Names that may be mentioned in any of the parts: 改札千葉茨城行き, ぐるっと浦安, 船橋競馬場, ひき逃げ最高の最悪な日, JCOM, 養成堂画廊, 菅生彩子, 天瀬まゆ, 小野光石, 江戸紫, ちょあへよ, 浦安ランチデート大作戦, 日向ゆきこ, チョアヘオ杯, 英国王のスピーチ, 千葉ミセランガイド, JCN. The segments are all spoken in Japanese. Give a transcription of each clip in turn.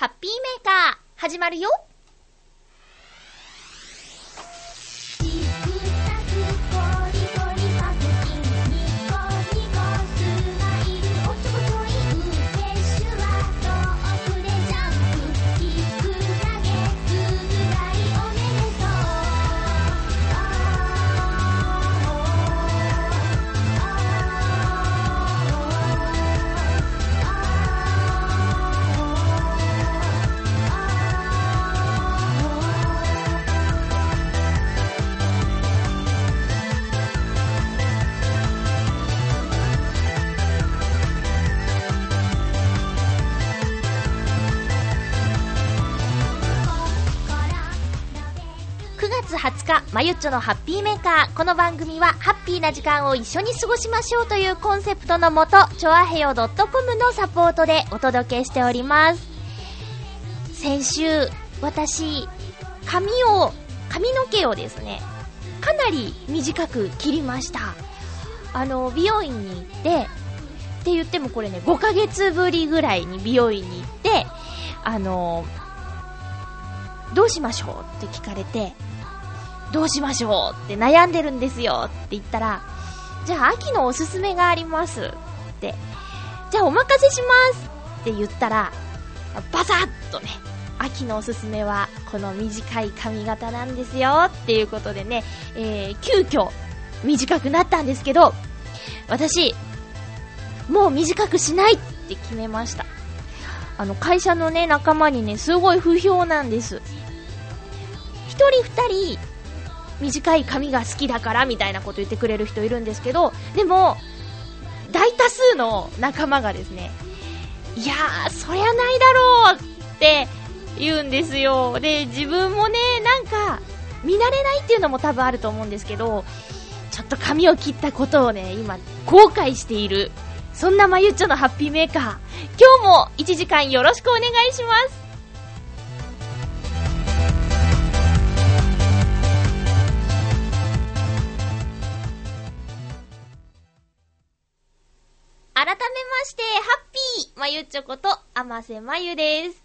ハッピーメーカー始まるよ。まゆっちょのハッピーメーカー。この番組はハッピーな時間を一緒に過ごしましょうというコンセプトのもと、ちょあへよ .com のサポートでお届けしております。先週私髪の毛をですね、かなり短く切りました。美容院に行ってって言ってもこれね、5ヶ月ぶりぐらいに美容院に行って、どうしましょうって聞かれて、どうしましょうって悩んでるんですよって言ったら、じゃあ秋のおすすめがありますって、じゃあお任せしますって言ったら、バサッとね、秋のおすすめはこの短い髪型なんですよっていうことでね、急遽短くなったんですけど、私もう短くしないって決めました。会社のね、仲間にね、すごい不評なんです。一人二人短い髪が好きだからみたいなこと言ってくれる人いるんですけど、でも大多数の仲間がですね、いやーそりゃないだろうって言うんですよ。で、自分もね、なんか見慣れないっていうのも多分あると思うんですけど、ちょっと髪を切ったことをね、今後悔している、そんなまゆっちょのハッピーメーカー、今日も1時間よろしくお願いします。改めまして、ハッピーまゆっちょこと天瀬まゆです。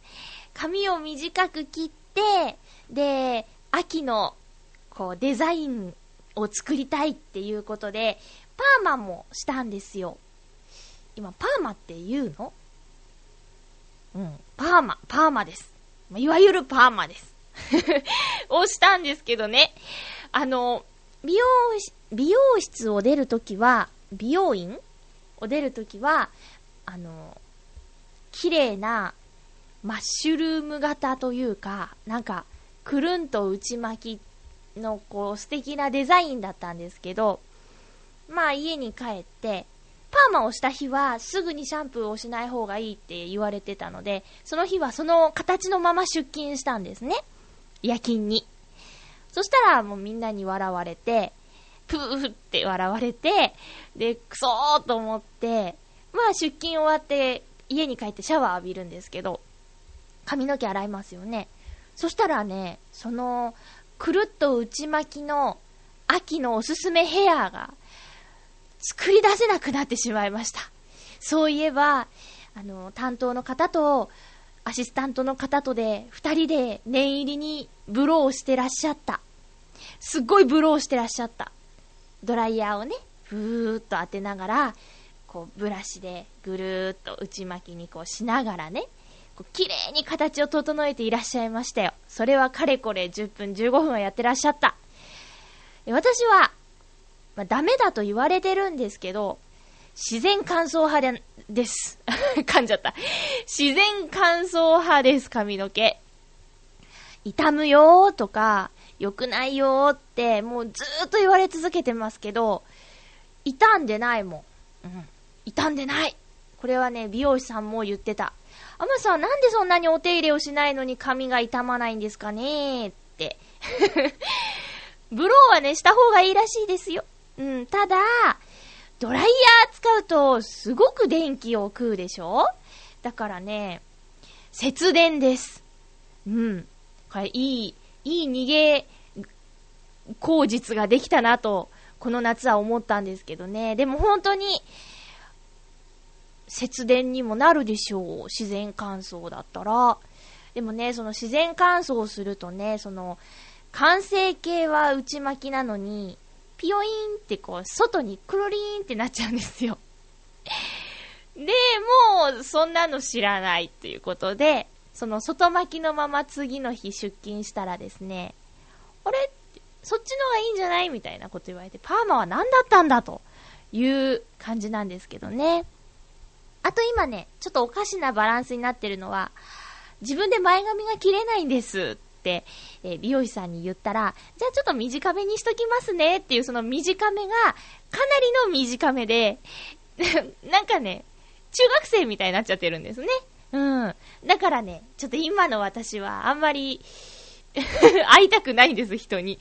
髪を短く切って、で、秋のこうデザインを作りたいっていうことでパーマもしたんですよ。今パーマって言うの？パーマです。いわゆるパーマですをしたんですけどね、美容室を出るときは、美容院出るときは、綺麗なマッシュルーム型というか、なんかくるんと内巻きのこう素敵なデザインだったんですけど、まあ家に帰ってパーマをした日はすぐにシャンプーをしない方がいいって言われてたので、その日はその形のまま出勤したんですね、夜勤に。そしたらもうみんなに笑われて、プーって笑われて、で、クソーと思って、まあ出勤終わって家に帰ってシャワー浴びるんですけど、髪の毛洗いますよね。そしたらね、そのくるっと内巻きの秋のおすすめヘアが作り出せなくなってしまいました。そういえば、担当の方とアシスタントの方とで2人で念入りにブローをしてらっしゃった。すっごいブローをしてらっしゃった。ドライヤーをね、ふーっと当てながら、こうブラシでぐるーっと内巻きにこうしながらね、こう綺麗に形を整えていらっしゃいましたよ。それはかれこれ10分15分はやってらっしゃった。私は、まあ、ダメだと言われてるんですけど、自然乾燥派です噛んじゃった。自然乾燥派です。髪の毛傷むよーとか良くないよーってもうずーっと言われ続けてますけど、傷んでないもん、傷んでない。これはね、美容師さんも言ってた。アマさん、なんでそんなにお手入れをしないのに髪が傷まないんですかねってブローはね、した方がいいらしいですよ。ただドライヤー使うとすごく電気を食うでしょ。だからね、節電です。これいい逃げ口実ができたなとこの夏は思ったんですけどね。でも本当に節電にもなるでしょう。自然乾燥だったら。でもね、その自然乾燥するとね、その完成形は内巻きなのに、ピヨインってこう、外にクルリーンってなっちゃうんですよ。で、もう、そんなの知らないっていうことで、その外巻きのまま次の日出勤したらですね、あれ？そっちのがいいんじゃない？みたいなこと言われて、パーマは何だったんだという感じなんですけどね。あと今ね、ちょっとおかしなバランスになってるのは、自分で前髪が切れないんですって、美容師さんに言ったら、じゃあちょっと短めにしときますねっていう、その短めがかなりの短めで、なんかね、中学生みたいになっちゃってるんですね。うん。だからね、ちょっと今の私はあんまり会いたくないんです、人に。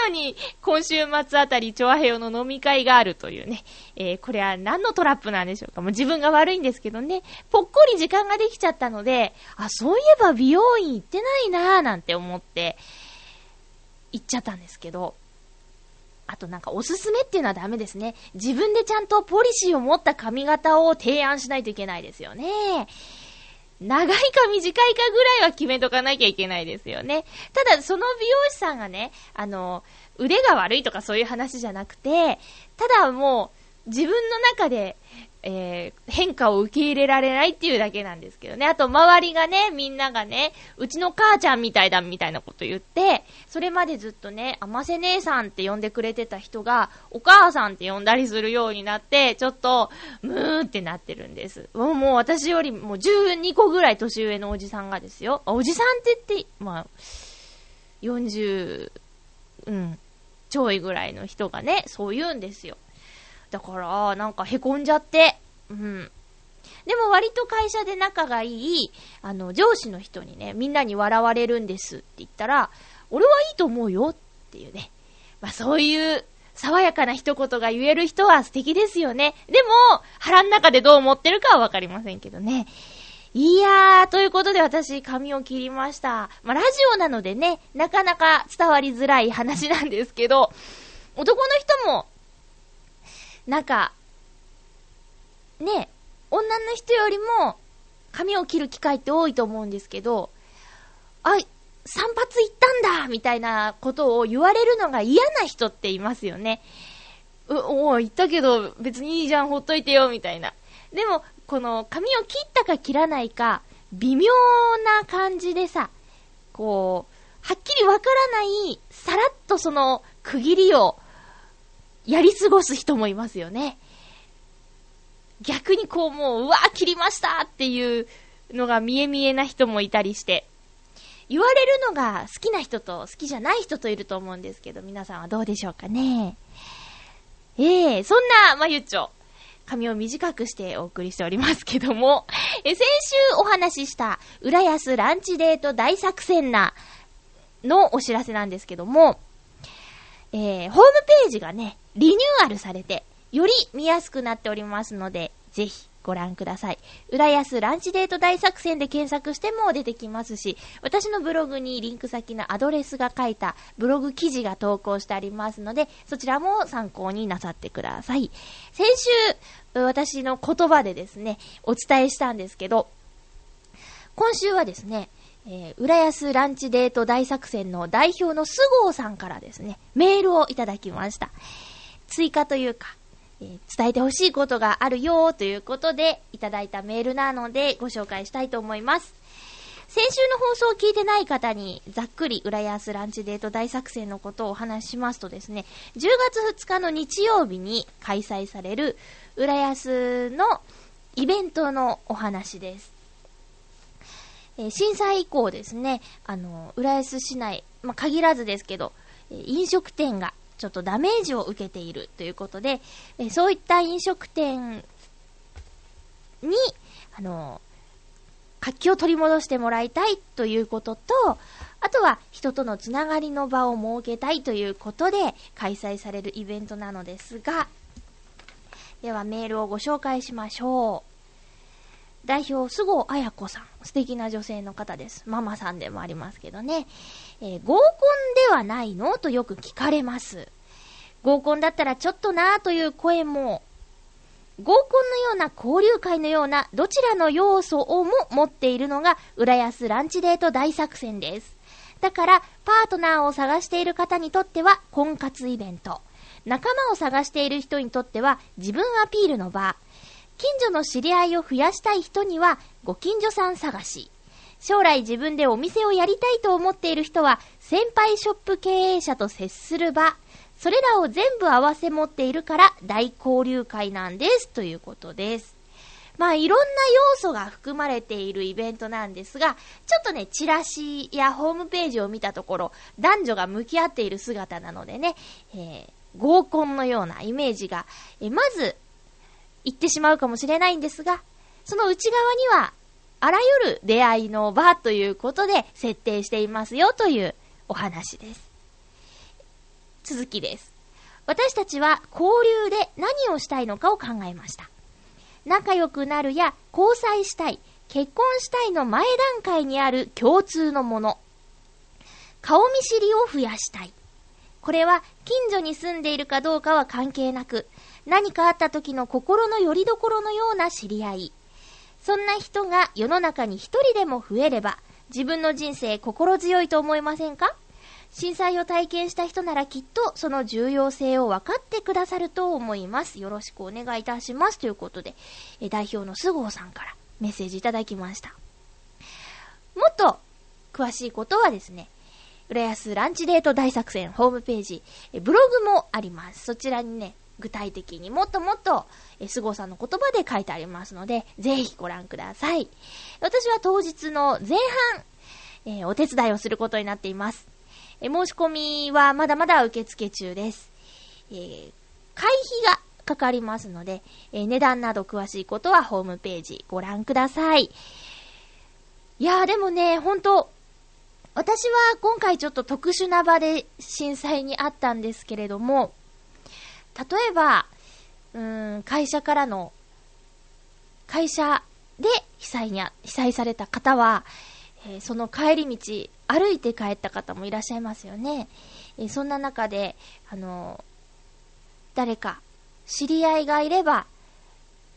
なのに、今週末あたり、チョアヘヨの飲み会があるというね、これは何のトラップなんでしょうか。もう自分が悪いんですけどね、ぽっこり時間ができちゃったので、あ、そういえば美容院行ってないなーなんて思って、行っちゃったんですけど、あとなんかおすすめっていうのはダメですね。自分でちゃんとポリシーを持った髪型を提案しないといけないですよね。長いか短いかぐらいは決めとかなきゃいけないですよね。ただその美容師さんがね、腕が悪いとかそういう話じゃなくて、ただもう自分の中で、変化を受け入れられないっていうだけなんですけどね。あと周りがね、みんながね、うちの母ちゃんみたいだみたいなこと言って、それまでずっとね、あませ姉さんって呼んでくれてた人がお母さんって呼んだりするようになって、ちょっとムーってなってるんです。もう私よりもう12個ぐらい年上のおじさんがですよ、おじさんって言って、まあ40ちょいぐらいの人がね、そう言うんですよ。だからなんかへこんじゃって、うん。でも割と会社で仲がいい上司の人にね、みんなに笑われるんですって言ったら、俺はいいと思うよっていうね。まあそういう爽やかな一言が言える人は素敵ですよね。でも腹の中でどう思ってるかはわかりませんけどね。いやー、ということで私髪を切りました。まあラジオなのでね、なかなか伝わりづらい話なんですけど、男の人もなんかね、女の人よりも髪を切る機会って多いと思うんですけど、あ、散髪行ったんだみたいなことを言われるのが嫌な人っていますよね。行ったけど別にいいじゃん、ほっといてよみたいな。でもこの髪を切ったか切らないか微妙な感じでさ、こうはっきりわからない、さらっとその区切りをやり過ごす人もいますよね。逆にこうもう、うわー切りましたっていうのが見え見えな人もいたりして、言われるのが好きな人と好きじゃない人といると思うんですけど、皆さんはどうでしょうかね。そんなまゆっちょ、髪を短くしてお送りしておりますけども、先週お話しした浦安ランチデート大作戦なのお知らせなんですけども、ホームページがね、リニューアルされて、より見やすくなっておりますので、ぜひご覧ください。浦安ランチデート大作戦で検索しても出てきますし、私のブログにリンク先のアドレスが書いたブログ記事が投稿してありますので、そちらも参考になさってください。先週、私の言葉でですね、お伝えしたんですけど、今週はですね、浦安ランチデート大作戦の代表の菅生さんからですね、メールをいただきました。追加というか、伝えてほしいことがあるよーということでいただいたメールなのでご紹介したいと思います。先週の放送を聞いてない方にざっくり浦安ランチデート大作戦のことをお話ししますとですね、10月2日の日曜日に開催される浦安のイベントのお話です。震災以降ですね、浦安市内、まあ、限らずですけど、飲食店がちょっとダメージを受けているということで、そういった飲食店に、活気を取り戻してもらいたいということと、あとは人とのつながりの場を設けたいということで開催されるイベントなのですが、ではメールをご紹介しましょう。代表、菅生彩子さん。素敵な女性の方です。ママさんでもありますけどね。合コンではないのとよく聞かれます。合コンだったらちょっとなぁという声も、合コンのような交流会のようなどちらの要素をも持っているのが浦安ランチデート大作戦です。だからパートナーを探している方にとっては婚活イベント、仲間を探している人にとっては自分アピールの場、近所の知り合いを増やしたい人にはご近所さん探し、将来自分でお店をやりたいと思っている人は先輩ショップ経営者と接する場、それらを全部合わせ持っているから大交流会なんですということです。まあいろんな要素が含まれているイベントなんですが、ちょっとねチラシやホームページを見たところ男女が向き合っている姿なのでね、合コンのようなイメージがまず言ってしまうかもしれないんですが、その内側にはあらゆる出会いの場ということで設定していますよというお話です。続きです。私たちは交流で何をしたいのかを考えました。仲良くなるや交際したい、結婚したいの前段階にある共通のもの、顔見知りを増やしたい。これは近所に住んでいるかどうかは関係なく、何かあった時の心の拠り所のような知り合い、そんな人が世の中に一人でも増えれば自分の人生心強いと思いませんか？震災を体験した人ならきっとその重要性を分かってくださると思います。よろしくお願いいたしますということで、代表の菅生さんからメッセージいただきました。もっと詳しいことはですね、浦安ランチデート大作戦ホームページ、ブログもあります。そちらにね具体的にもっともっと菅生さんの言葉で書いてありますので、ぜひご覧ください。私は当日の前半、お手伝いをすることになっています。申し込みはまだまだ受付中です。会費がかかりますので、値段など詳しいことはホームページご覧ください。いやーでもね、本当私は今回ちょっと特殊な場で震災にあったんですけれども、例えば会社で被災された方は、その帰り道歩いて帰った方もいらっしゃいますよね。そんな中で誰か知り合いがいれば、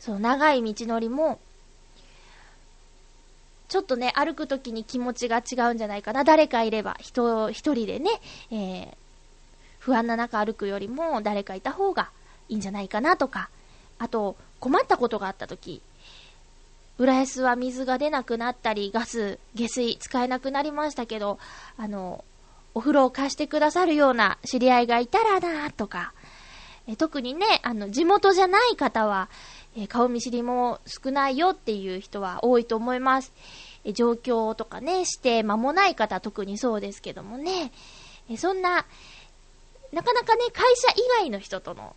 その長い道のりもちょっとね歩くときに気持ちが違うんじゃないかな。誰かいれば一人でね、不安な中歩くよりも誰かいた方がいいんじゃないかなとか、あと困ったことがあったとき、浦安は水が出なくなったり下水使えなくなりましたけど、お風呂を貸してくださるような知り合いがいたらなとか、特にね地元じゃない方は、顔見知りも少ないよっていう人は多いと思います。上京とかねして間もない方特にそうですけどもね、そんななかなかね会社以外の人との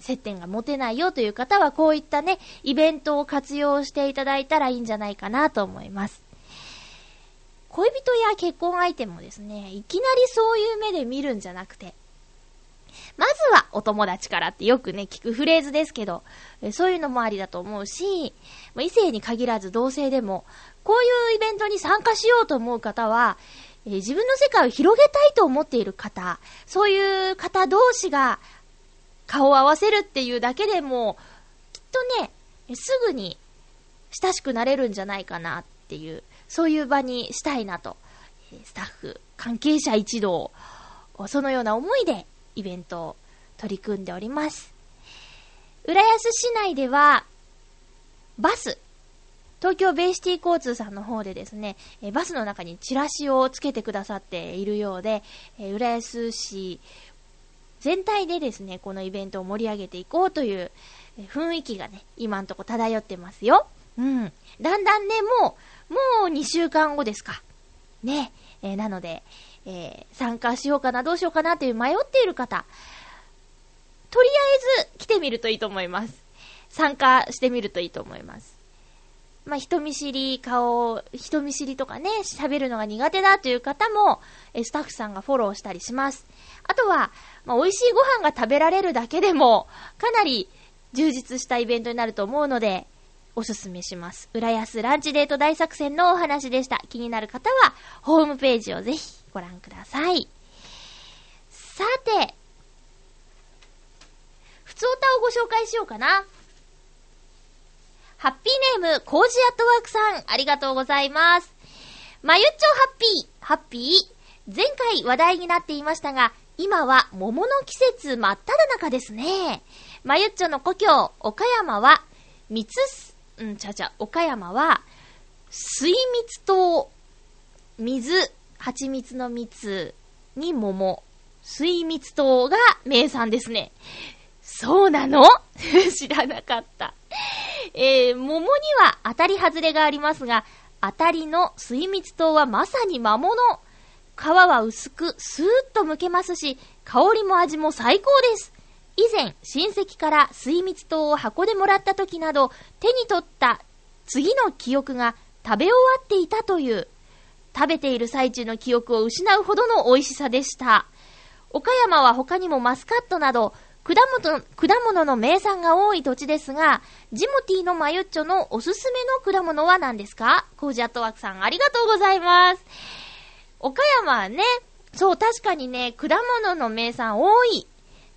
接点が持てないよという方は、こういったねイベントを活用していただいたらいいんじゃないかなと思います。恋人や結婚相手もですね、いきなりそういう目で見るんじゃなくて、まずはお友達からってよくね聞くフレーズですけど、そういうのもありだと思うし、異性に限らず同性でもこういうイベントに参加しようと思う方は、自分の世界を広げたいと思っている方、そういう方同士が顔を合わせるっていうだけでもきっとねすぐに親しくなれるんじゃないかなっていう、そういう場にしたいなと、スタッフ関係者一同そのような思いでイベントを取り組んでおります。浦安市内ではバス、東京ベイシティ交通さんの方でですね、バスの中にチラシをつけてくださっているようで、浦安市全体でですねこのイベントを盛り上げていこうという雰囲気がね今んとこ漂ってますよ。だんだんねもう2週間後ですかね、なので、参加しようかなどうしようかなという迷っている方、とりあえず来てみるといいと思います。参加してみるといいと思います。まあ人見知りとかね喋るのが苦手だという方も、スタッフさんがフォローしたりします。あとは、美味しいご飯が食べられるだけでもかなり充実したイベントになると思うのでおすすめします。浦安ランチデート大作戦のお話でした。気になる方はホームページをぜひご覧ください。さて、ふつおたをご紹介しようかな。ハッピーネーム、コージアットワークさん、ありがとうございます。まゆっちょハッピー、前回話題になっていましたが、今は桃の季節真っ只中ですね。まゆっちょの故郷、岡山は、岡山は、水蜜と、水、蜂蜜の蜜に桃、水蜜糖が名産ですね。そうなの？知らなかった。桃には当たり外れがありますが、当たりの水蜜糖はまさに魔物。皮は薄くスーッと剥けますし、香りも味も最高です。以前親戚から水蜜糖を箱でもらった時など、手に取った次の記憶が食べ終わっていたという、食べている最中の記憶を失うほどの美味しさでした。岡山は他にもマスカットなど果物の名産が多い土地ですが、ジモティーのマユッチョのおすすめの果物は何ですか？コージアットワークさん、ありがとうございます。岡山はね、そう、確かにね、果物の名産多い。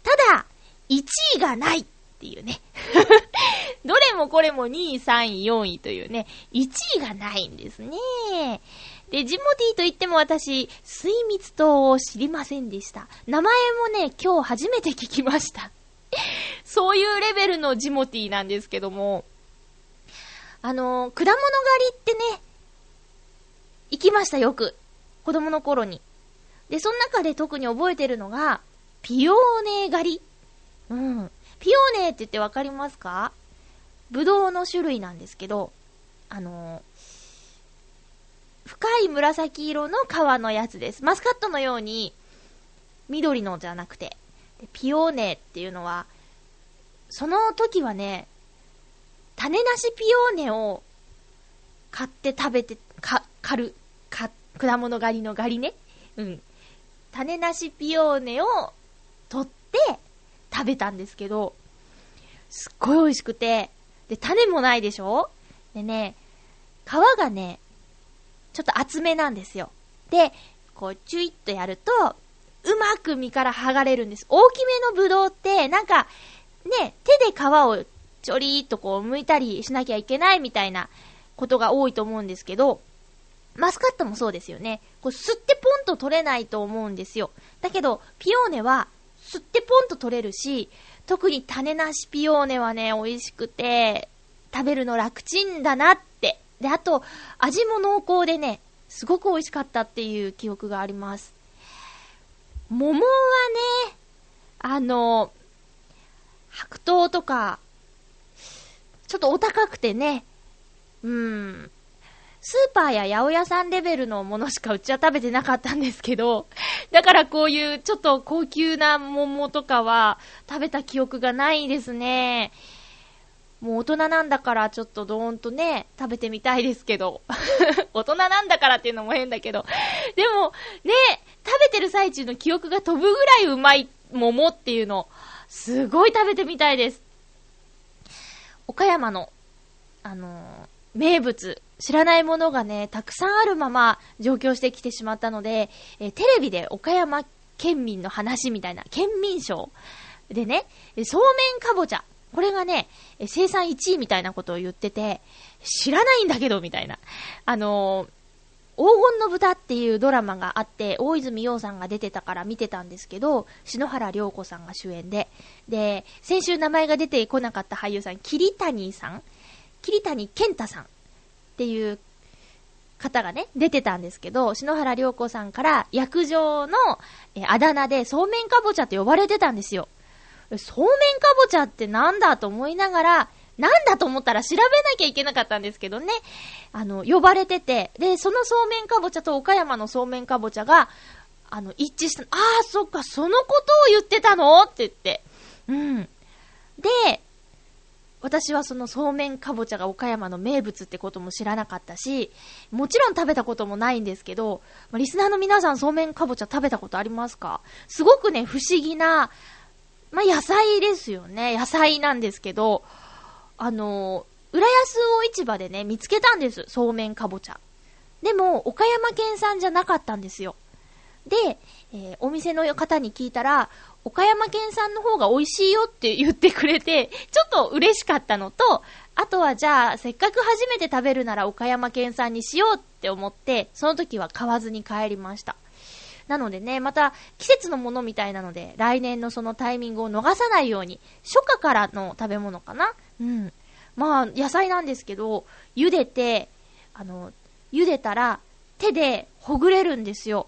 ただ1位がないっていうねどれもこれも2位3位4位というね、1位がないんですね。で、ジモティと言っても私、水蜜糖を知りませんでした。名前もね、今日初めて聞きましたそういうレベルのジモティなんですけども、果物狩りってね、行きましたよく、子供の頃に。で、その中で特に覚えてるのが、ピオーネー狩り。うん。ピオーネーって言ってわかりますか？ブドウの種類なんですけど、深い紫色の皮のやつです。マスカットのように緑のじゃなくて。で、ピオーネっていうのは、その時はね、種なしピオーネを買って食べて、果物狩りの狩りね。うん。種なしピオーネを取って食べたんですけど、すっごい美味しくて、で、種もないでしょ？でね、皮がね、ちょっと厚めなんですよ。で、こうチュイッとやるとうまく実から剥がれるんです。大きめのブドウってなんかね、手で皮をちょりーっとこう剥いたりしなきゃいけないみたいなことが多いと思うんですけど、マスカットもそうですよね。こう吸ってポンと取れないと思うんですよ。だけどピオーネは吸ってポンと取れるし、特に種なしピオーネはね、美味しくて食べるの楽ちんだなって。で、あと味も濃厚でね、すごく美味しかったっていう記憶があります。桃はね、白桃とかちょっとお高くてね、スーパーや八百屋さんレベルのものしかうちは食べてなかったんですけど、だからこういうちょっと高級な桃とかは食べた記憶がないですね。もう大人なんだからちょっとどーんとね、食べてみたいですけど大人なんだからっていうのも変だけど、でもね、食べてる最中の記憶が飛ぶぐらいうまい桃っていうの、すごい食べてみたいです。岡山の名物、知らないものがね、たくさんあるまま上京してきてしまったので、テレビで岡山県民の話みたいな、県民賞でね、そうめんかぼちゃ、これがね、生産1位みたいなことを言ってて、知らないんだけどみたいな。黄金の豚っていうドラマがあって、大泉洋さんが出てたから見てたんですけど、篠原涼子さんが主演で。で、先週名前が出てこなかった俳優さん、桐谷健太さんっていう方がね、出てたんですけど、篠原涼子さんから役場のあだ名でそうめんかぼちゃって呼ばれてたんですよ。そうめんかぼちゃってなんだと思いながら、なんだと思ったら調べなきゃいけなかったんですけどね。呼ばれてて、で、そのそうめんかぼちゃと岡山のそうめんかぼちゃが、一致した。ああ、そっか、そのことを言ってたのって言って。うん。で、私はそのそうめんかぼちゃが岡山の名物ってことも知らなかったし、もちろん食べたこともないんですけど、リスナーの皆さん、そうめんかぼちゃ食べたことありますか？すごくね、不思議な、まあ、野菜ですよね。野菜なんですけど、浦安魚市場でね、見つけたんです。そうめんかぼちゃ。でも、岡山県産じゃなかったんですよ。で、お店の方に聞いたら、岡山県産の方が美味しいよって言ってくれて、ちょっと嬉しかったのと、あとはじゃあせっかく初めて食べるなら岡山県産にしようって思って、その時は買わずに帰りました。なのでね、また季節のものみたいなので、来年のそのタイミングを逃さないように、初夏からの食べ物かな。うん。まあ野菜なんですけど、茹でて、茹でたら手でほぐれるんですよ。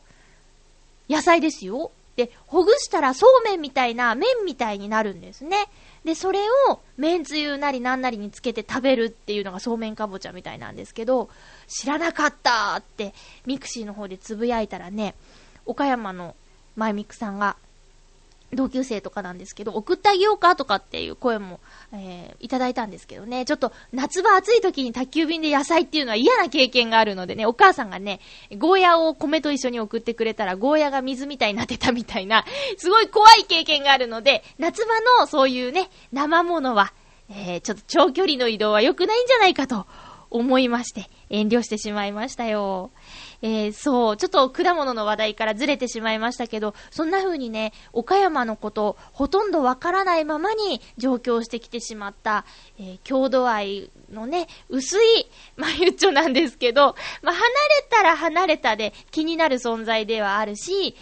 野菜ですよ。で、ほぐしたらそうめんみたいな、麺みたいになるんですね。で、それを麺つゆなりなんなりにつけて食べるっていうのがそうめんかぼちゃみたいなんですけど、知らなかったってミクシーの方でつぶやいたらね、岡山のマイミクさんが、同級生とかなんですけど、送ってあげようかとかっていう声も、いただいたんですけどね、ちょっと夏場暑い時に宅急便で野菜っていうのは嫌な経験があるのでね、お母さんがね、ゴーヤを米と一緒に送ってくれたら、ゴーヤが水みたいになってたみたいな、すごい怖い経験があるので、夏場のそういうね、生ものは、ちょっと長距離の移動は良くないんじゃないかと思いまして、遠慮してしまいましたよ。そう、ちょっと果物の話題からずれてしまいましたけど、そんな風にね、岡山のことほとんどわからないままに上京してきてしまった、郷土愛のね、薄いまゆっちょなんですけど、まあ、離れたら離れたで気になる存在ではあるし、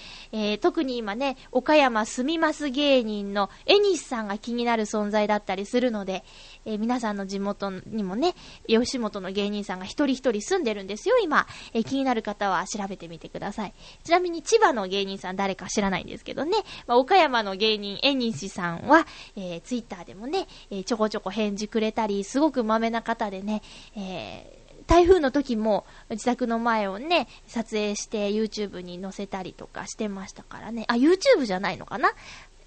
特に今ね、岡山住みます芸人のえにしさんが気になる存在だったりするので、皆さんの地元にもね、吉本の芸人さんが一人一人住んでるんですよ、今。気になる方は調べてみてください。ちなみに千葉の芸人さん誰か知らないんですけどね、まあ、岡山の芸人えにしさんは、ツイッターでもね、ちょこちょこ返事くれたり、すごくまめな方でね、台風の時も自宅の前をね、撮影して YouTube に載せたりとかしてましたからね。あ、YouTube じゃないのかな、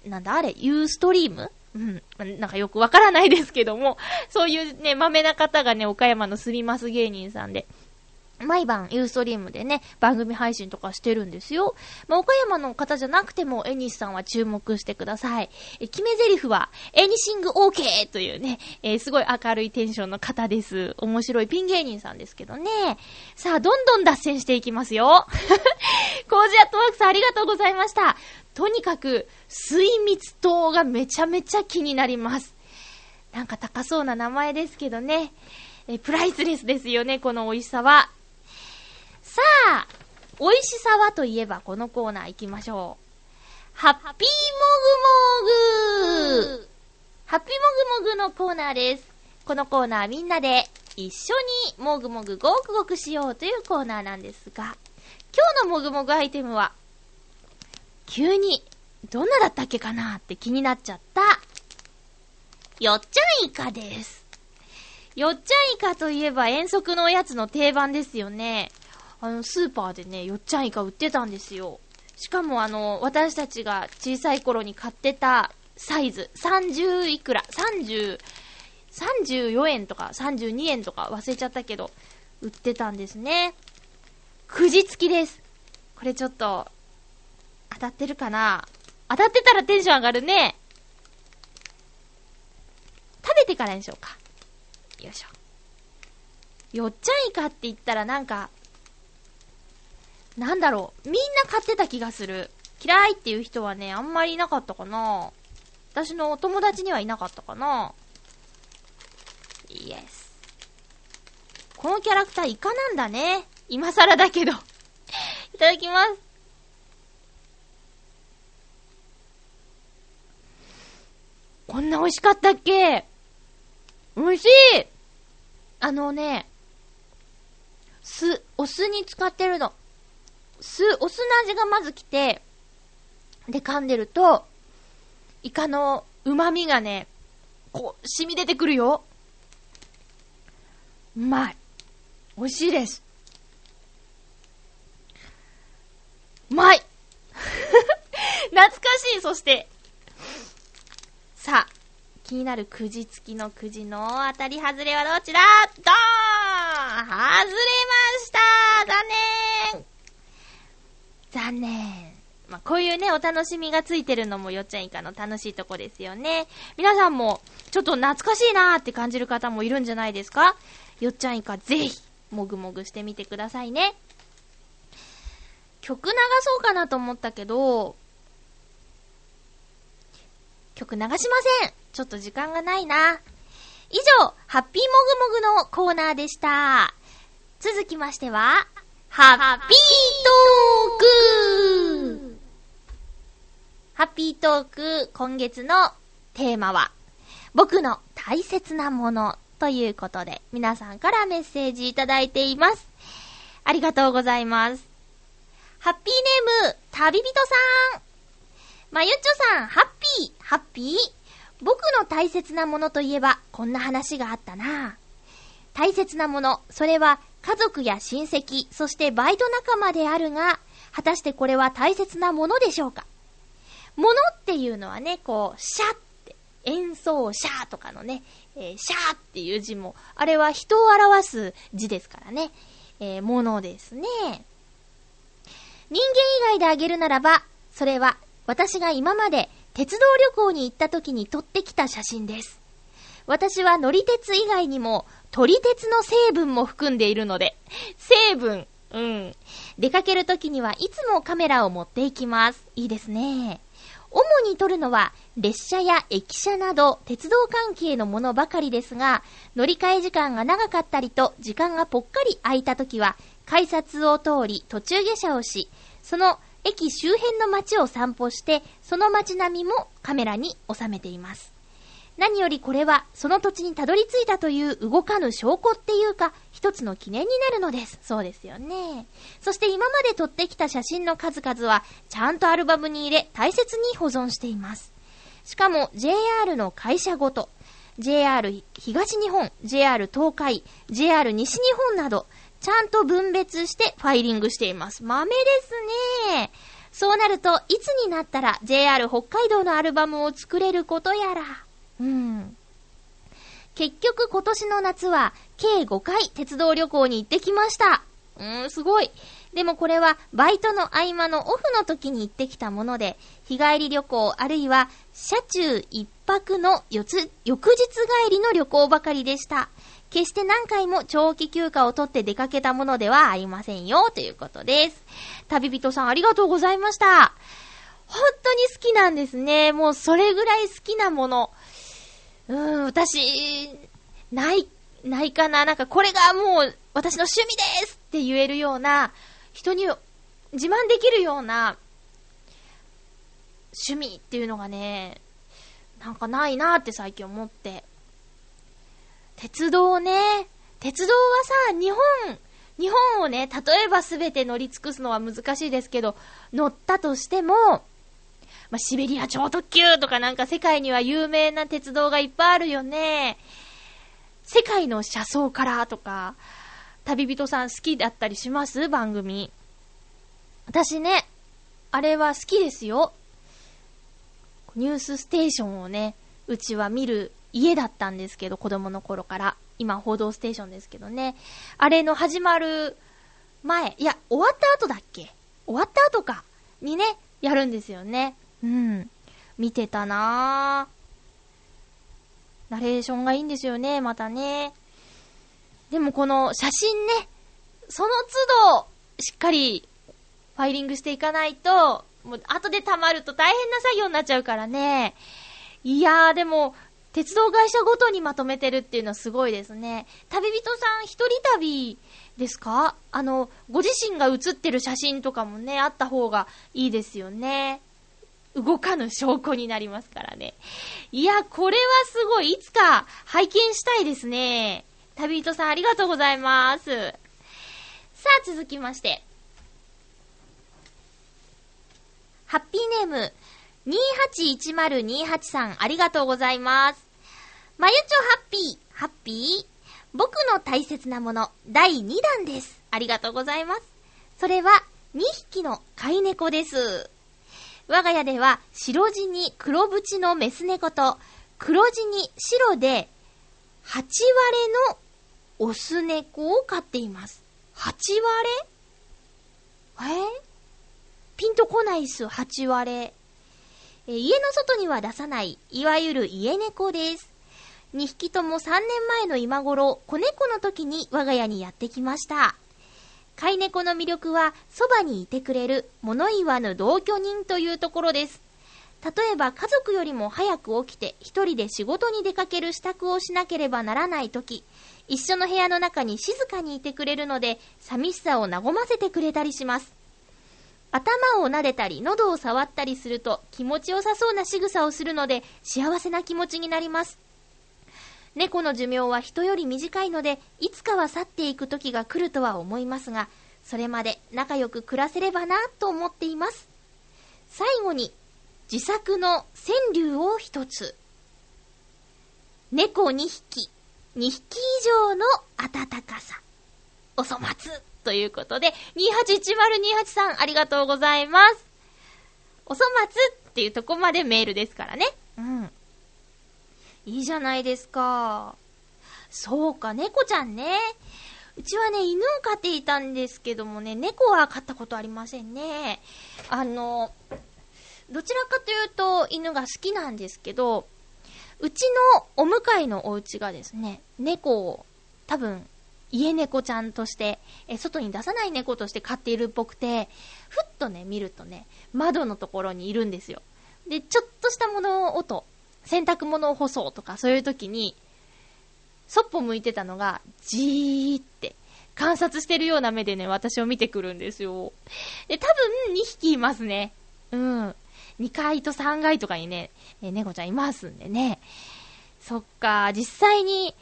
なんだあれ、Ustream？うん、なんかよくわからないですけども、そういうね、まめな方がね、岡山の住みます芸人さんで、毎晩ユーストリームでね、番組配信とかしてるんですよ。まあ、岡山の方じゃなくてもえにしさんは注目してください。決め台詞はエニシング OK というね、すごい明るいテンションの方です。面白いピン芸人さんですけどね。さあ、どんどん脱線していきますよ。コージアットワークさん、ありがとうございました。とにかく水蜜糖がめちゃめちゃ気になります。なんか高そうな名前ですけどね、プライスレスですよね、この美味しさは。さあ、美味しさはといえばこのコーナー行きましょう。ハッピーもぐもぐ、ハッピーもぐもぐのコーナーです。このコーナー、みんなで一緒にもぐもぐごくごくしようというコーナーなんですが、今日のもぐもぐアイテムは、急にどんなだったっけかなって気になっちゃったよっちゃんイカです。よっちゃんイカといえば遠足のおやつの定番ですよね。スーパーでね、よっちゃんイカ売ってたんですよ。しかも私たちが小さい頃に買ってたサイズ、30いくら、34円とか32円とか忘れちゃったけど、売ってたんですね。くじ付きです。これちょっと、当たってるかな？当たってたらテンション上がるね。食べてからにしようか。よいしょ。よっちゃんイカって言ったらなんか、なんだろう、みんな買ってた気がする。嫌いっていう人はね、あんまりいなかったかな。私のお友達にはいなかったかな。イエス。このキャラクターイカなんだね。今更だけど。いただきます。こんな美味しかったっけ？美味しい！お酢に使ってるの。お酢の味がまず来て、で噛んでるとイカの旨味がね、こう染み出てくるよ。うまい。美味しいです。うまい。懐かしい。そしてさあ、気になるくじ付きのくじの当たり外れはどちら？ドーン！外れました。残念。残念。まあ、こういうね、お楽しみがついてるのもよっちゃんイカの楽しいとこですよね。皆さんもちょっと懐かしいなーって感じる方もいるんじゃないですか。よっちゃんイカぜひもぐもぐしてみてくださいね。曲流そうかなと思ったけど、曲流しません。ちょっと時間がないな。以上、ハッピーもぐもぐのコーナーでした。続きましてはハッピートーク。ハッピートーク、今月のテーマは僕の大切なものということで、皆さんからメッセージいただいています。ありがとうございます。ハッピーネーム、旅人さん。まゆっちょさん、ハッピーハッピー。僕の大切なものといえばこんな話があったな。大切なもの、それは家族や親戚、そしてバイト仲間であるが、果たしてこれは大切なものでしょうか。ものっていうのはね、こうシャッて演奏シャーとかのね、シャーっていう字もあれは人を表す字ですからね、ものですね。人間以外であげるならば、それは私が今まで鉄道旅行に行った時に撮ってきた写真です。私は乗り鉄以外にも撮り鉄の成分も含んでいるので、成分、出かける時にはいつもカメラを持っていきます。いいですね。主に撮るのは列車や駅舎など鉄道関係のものばかりですが、乗り換え時間が長かったりと時間がぽっかり空いた時は改札を通り途中下車をし、その駅周辺の街を散歩して、その街並みもカメラに収めています。何よりこれはその土地にたどり着いたという動かぬ証拠っていうか、一つの記念になるのです。そうですよね。そして今まで撮ってきた写真の数々はちゃんとアルバムに入れ大切に保存しています。しかも JR の会社ごと、JR 東日本、JR 東海、JR 西日本などちゃんと分別してファイリングしています。豆ですね。そうなるといつになったら JR 北海道のアルバムを作れることやら。結局今年の夏は計5回鉄道旅行に行ってきました。すごい。でもこれはバイトの合間のオフの時に行ってきたもので、日帰り旅行あるいは車中一泊の翌日帰りの旅行ばかりでした。決して何回も長期休暇を取って出かけたものではありませんよ、ということです。旅人さん、ありがとうございました。本当に好きなんですね。もうそれぐらい好きなもの。私、ないかな。なんかこれがもう私の趣味ですって言えるような、人に自慢できるような趣味っていうのがね、なんかないなって最近思って。鉄道ね。鉄道はさ、日本をね、例えばすべて乗り尽くすのは難しいですけど、乗ったとしても、シベリア超特急とかなんか世界には有名な鉄道がいっぱいあるよね。世界の車窓からとか、旅人さん好きだったりします？番組。私ね、あれは好きですよ。ニュースステーションをね、うちは見る家だったんですけど、子供の頃から。今報道ステーションですけどね、あれの始まる前、いや終わった後だっけ、終わった後かにね、やるんですよね。見てたなぁ。ナレーションがいいんですよね、またね。でもこの写真ね、その都度しっかりファイリングしていかないと、もう後で溜まると大変な作業になっちゃうからね。いやー、でも鉄道会社ごとにまとめてるっていうのはすごいですね。旅人さん一人旅ですか？ご自身が写ってる写真とかもね、あった方がいいですよね。動かぬ証拠になりますからね。いや、これはすごい。いつか拝見したいですね。旅人さん、ありがとうございます。さあ、続きまして。ハッピーネーム、281028さん、ありがとうございます。まゆちょハッピー、ハッピー。僕の大切なもの、第2弾です。ありがとうございます。それは、2匹の飼い猫です。我が家では、白地に黒縁のメス猫と、黒地に白で、8割のオス猫を飼っています。8割？ピンとこないっす、8割。家の外には出さない、いわゆる家猫です。2匹とも3年前の今頃、子猫の時に我が家にやってきました。飼い猫の魅力はそばにいてくれる物言わぬ同居人というところです。例えば家族よりも早く起きて一人で仕事に出かける支度をしなければならないとき、一緒の部屋の中に静かにいてくれるので寂しさを和ませてくれたりします。頭を撫でたり喉を触ったりすると気持ちよさそうな仕草をするので幸せな気持ちになります。猫の寿命は人より短いのでいつかは去っていく時が来るとは思いますが、それまで仲良く暮らせればなと思っています。最後に自作の川柳を一つ。猫2匹以上の温かさお粗末ということで、281028さんありがとうございます。お粗末っていうとこまでメールですからね。うん。いいじゃないですか。そうか、猫ちゃんね。うちはね、犬を飼っていたんですけどもね、猫は飼ったことありませんね。どちらかというと犬が好きなんですけど、うちのお向かいのお家がですね、猫を多分家猫ちゃんとして外に出さない猫として飼っているっぽくて、ふっとね見るとね、窓のところにいるんですよ。でちょっとした物音、洗濯物を干そうとかそういう時にそっぽ向いてたのがじーって観察してるような目でね、私を見てくるんですよ。で多分2匹いますね。うん。2階と3階とかにね、猫ちゃんいますんでね。そっか、実際に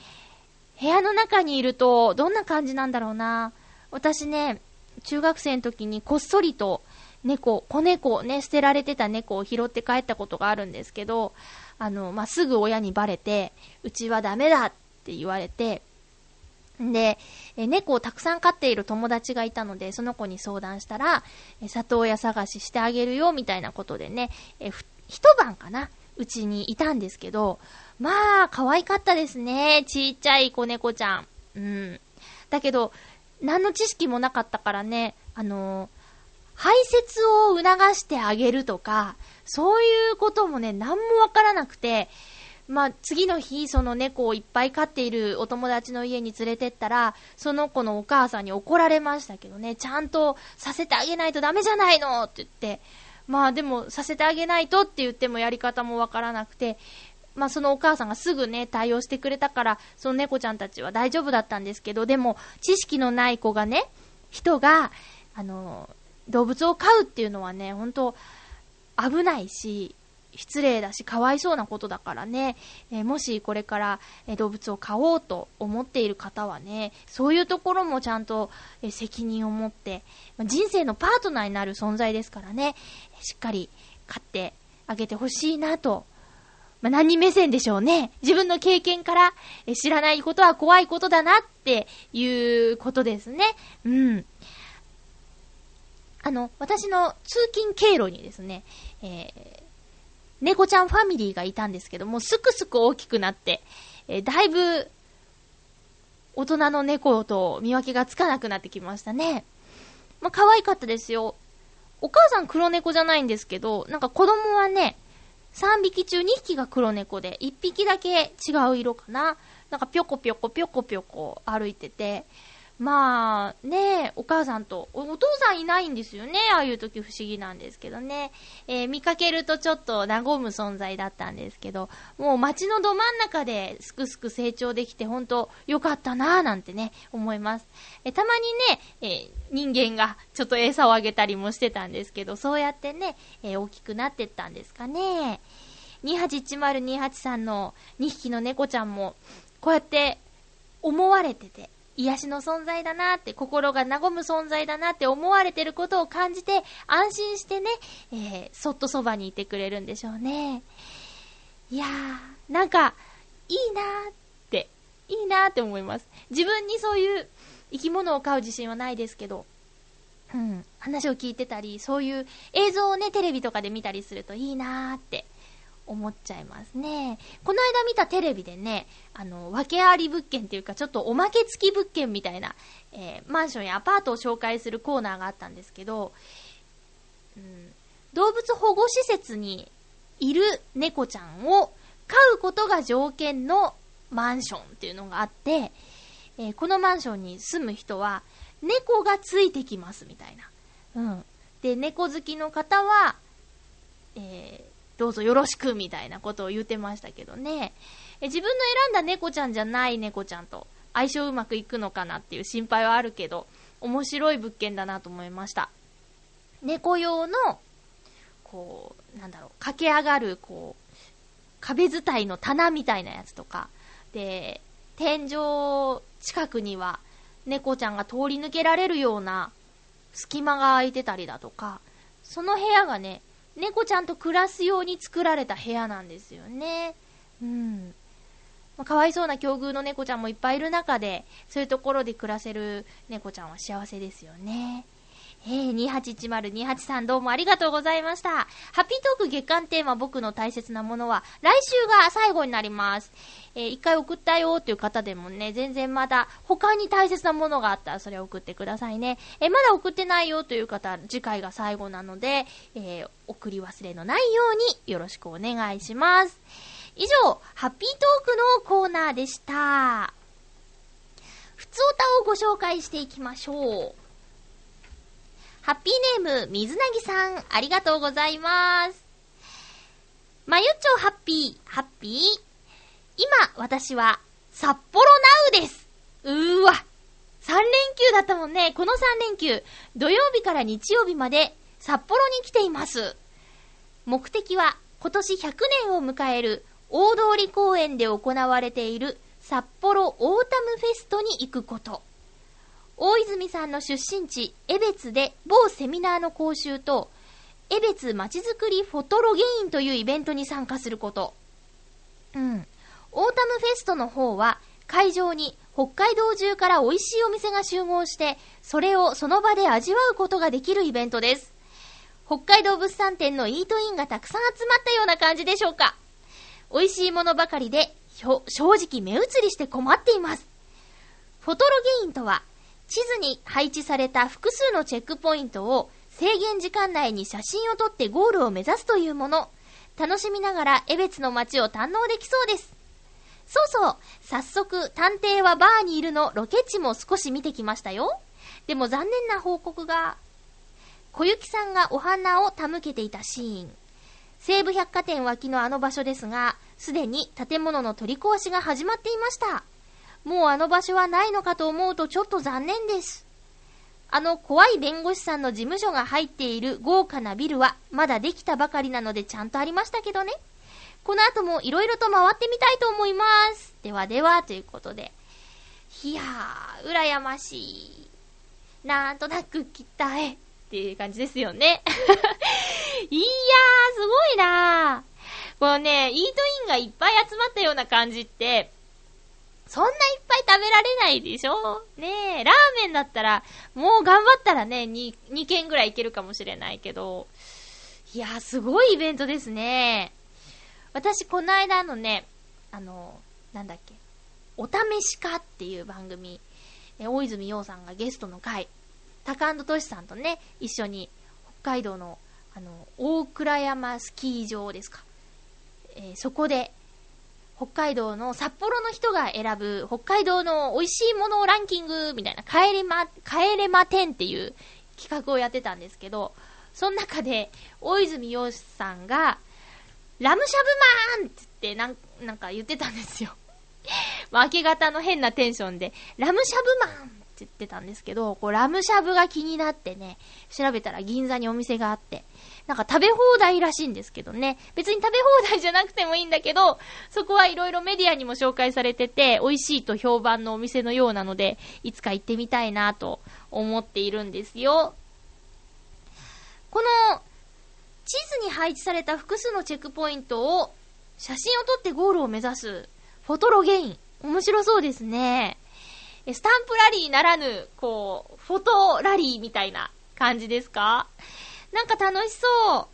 部屋の中にいるとどんな感じなんだろうな。私ね、中学生の時にこっそりと子猫ね、捨てられてた猫を拾って帰ったことがあるんですけど、すぐ親にバレて、うちはダメだって言われて、で、猫をたくさん飼っている友達がいたので、その子に相談したら、里親探ししてあげるよみたいなことでね、一晩かな、うちにいたんですけど、まあ可愛かったですね、ちっちゃい子猫ちゃん。うん。だけど何の知識もなかったからね、排泄を促してあげるとかそういうこともね、何もわからなくて。まあ、次の日その猫をいっぱい飼っているお友達の家に連れてったら、その子のお母さんに怒られましたけどね、ちゃんとさせてあげないとダメじゃないのって言って、まあでもさせてあげないとって言ってもやり方もわからなくて、まあそのお母さんがすぐね対応してくれたから、その猫ちゃんたちは大丈夫だったんですけど、でも知識のない子がね、人が動物を飼うっていうのはね、本当危ないし失礼だし、かわいそうなことだからね、もしこれから、動物を飼おうと思っている方はね、そういうところもちゃんと、責任を持って、人生のパートナーになる存在ですからね、しっかり飼ってあげてほしいなと。何目線でしょうね。自分の経験から、知らないことは怖いことだなっていうことですね。うん。私の通勤経路にですね、猫ちゃんファミリーがいたんですけども、すくすく大きくなって、だいぶ大人の猫と見分けがつかなくなってきましたね。まあ、可愛かったですよ。お母さん黒猫じゃないんですけど、なんか子供はね、3匹中2匹が黒猫で、1匹だけ違う色かな。なんかぴょこぴょこぴょこぴょこ歩いてて、まあね、お母さんとお父さんいないんですよね。ああいう時不思議なんですけどね、見かけるとちょっと和む存在だったんですけど、もう街のど真ん中ですくすく成長できて本当良かったなぁなんてね思います。たまにね、人間がちょっと餌をあげたりもしてたんですけど、そうやってね、大きくなってったんですかね。281028さんの2匹の猫ちゃんもこうやって思われてて、癒しの存在だなって、心が和む存在だなって思われてることを感じて安心してね、そっとそばにいてくれるんでしょうね。いやー、なんかいいなーって思います。自分にそういう生き物を飼う自信はないですけど、うん、話を聞いてたり、そういう映像をねテレビとかで見たりするといいなーって思っちゃいますね。この間見たテレビでね、訳あり物件っていうか、ちょっとおまけ付き物件みたいな、マンションやアパートを紹介するコーナーがあったんですけど、うん、動物保護施設にいる猫ちゃんを飼うことが条件のマンションっていうのがあって、このマンションに住む人は猫がついてきますみたいな、うん、で猫好きの方は、どうぞよろしくみたいなことを言ってましたけどね。自分の選んだ猫ちゃんじゃない猫ちゃんと相性うまくいくのかなっていう心配はあるけど、面白い物件だなと思いました。猫用のこうなんだろう、駆け上がるこう壁伝いの棚みたいなやつとかで、天井近くには猫ちゃんが通り抜けられるような隙間が空いてたりだとか、その部屋がね、猫ちゃんと暮らすように作られた部屋なんですよね。うん。かわいそうな境遇の猫ちゃんもいっぱいいる中で、そういうところで暮らせる猫ちゃんは幸せですよね。281028さん、どうもありがとうございました。ハッピートーク月間テーマ、僕の大切なものは、来週が最後になります。一回送ったよーっていう方でもね、全然まだ他に大切なものがあったらそれを送ってくださいね。まだ送ってないよという方、次回が最後なので、送り忘れのないようによろしくお願いします。以上、ハッピートークのコーナーでした。ふつおたをご紹介していきましょう。ハッピーネーム、水なぎさん、ありがとうございます。まゆっちょハッピー、ハッピー。今、私は、札幌ナウです。うーわ。3連休だったもんね。この3連休、土曜日から日曜日まで、札幌に来ています。目的は、今年100年を迎える、大通公園で行われている、札幌オータムフェストに行くこと。大泉さんの出身地江別で某セミナーの講習と江別まちづくりフォトロゲインというイベントに参加すること、オータムフェストの方は会場に北海道中から美味しいお店が集合して、それをその場で味わうことができるイベントです。北海道物産展のイートインがたくさん集まったような感じでしょうか。美味しいものばかりで正直目移りして困っています。フォトロゲインとは地図に配置された複数のチェックポイントを制限時間内に写真を撮ってゴールを目指すというもの。楽しみながら江別の街を堪能できそうです。そうそう、早速探偵はバーにいるのロケ地も少し見てきましたよ。でも残念な報告が、小雪さんがお花を手向けていたシーン。西武百貨店脇のあの場所ですが、すでに建物の取り壊しが始まっていました。もうあの場所はないのかと思うとちょっと残念です。あの怖い弁護士さんの事務所が入っている豪華なビルはまだできたばかりなのでちゃんとありましたけどね。この後もいろいろと回ってみたいと思います。ではでは、ということで。いやー、羨ましい。なんとなく期待っていう感じですよね。いやー、すごいなー。このね、イートインがいっぱい集まったような感じって、そんないっぱい食べられないでしょねえ。ラーメンだったらもう頑張ったらね 2軒ぐらいいけるかもしれないけど、いやーすごいイベントですね。私この間のね、なんだっけ、お試しかっていう番組、大泉洋さんがゲストの回、タカ&トシさんとね一緒に北海道の大倉山スキー場ですか、そこで北海道の札幌の人が選ぶ北海道の美味しいものランキングみたいな帰れま10っていう企画をやってたんですけど、その中で大泉洋さんがラムシャブマンってなんか言ってたんですよ。まあ明け方の変なテンションでラムシャブマンって言ってたんですけど、こうラムシャブが気になってね調べたら銀座にお店があって、なんか食べ放題らしいんですけどね。別に食べ放題じゃなくてもいいんだけど、そこはいろいろメディアにも紹介されてて美味しいと評判のお店のようなので、いつか行ってみたいなと思っているんですよ。この地図に配置された複数のチェックポイントを写真を撮ってゴールを目指すフォトロゲイン、面白そうですね。スタンプラリーならぬこうフォトラリーみたいな感じですか。なんか楽しそう。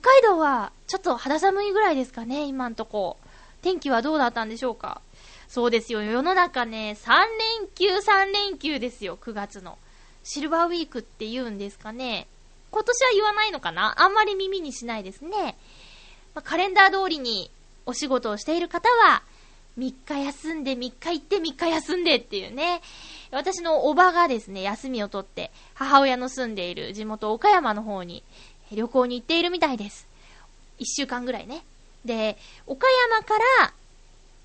北海道はちょっと肌寒いぐらいですかね、今んとこ。天気はどうだったんでしょうか。そうですよ、世の中ね、3連休ですよ、9月の。シルバーウィークって言うんですかね。今年は言わないのかな、あんまり耳にしないですね。まあ、カレンダー通りにお仕事をしている方は、3日休んで、3日行って、3日休んでっていうね、私のおばがですね、休みを取って母親の住んでいる地元岡山の方に旅行に行っているみたいです。1週間ぐらいね。で、岡山から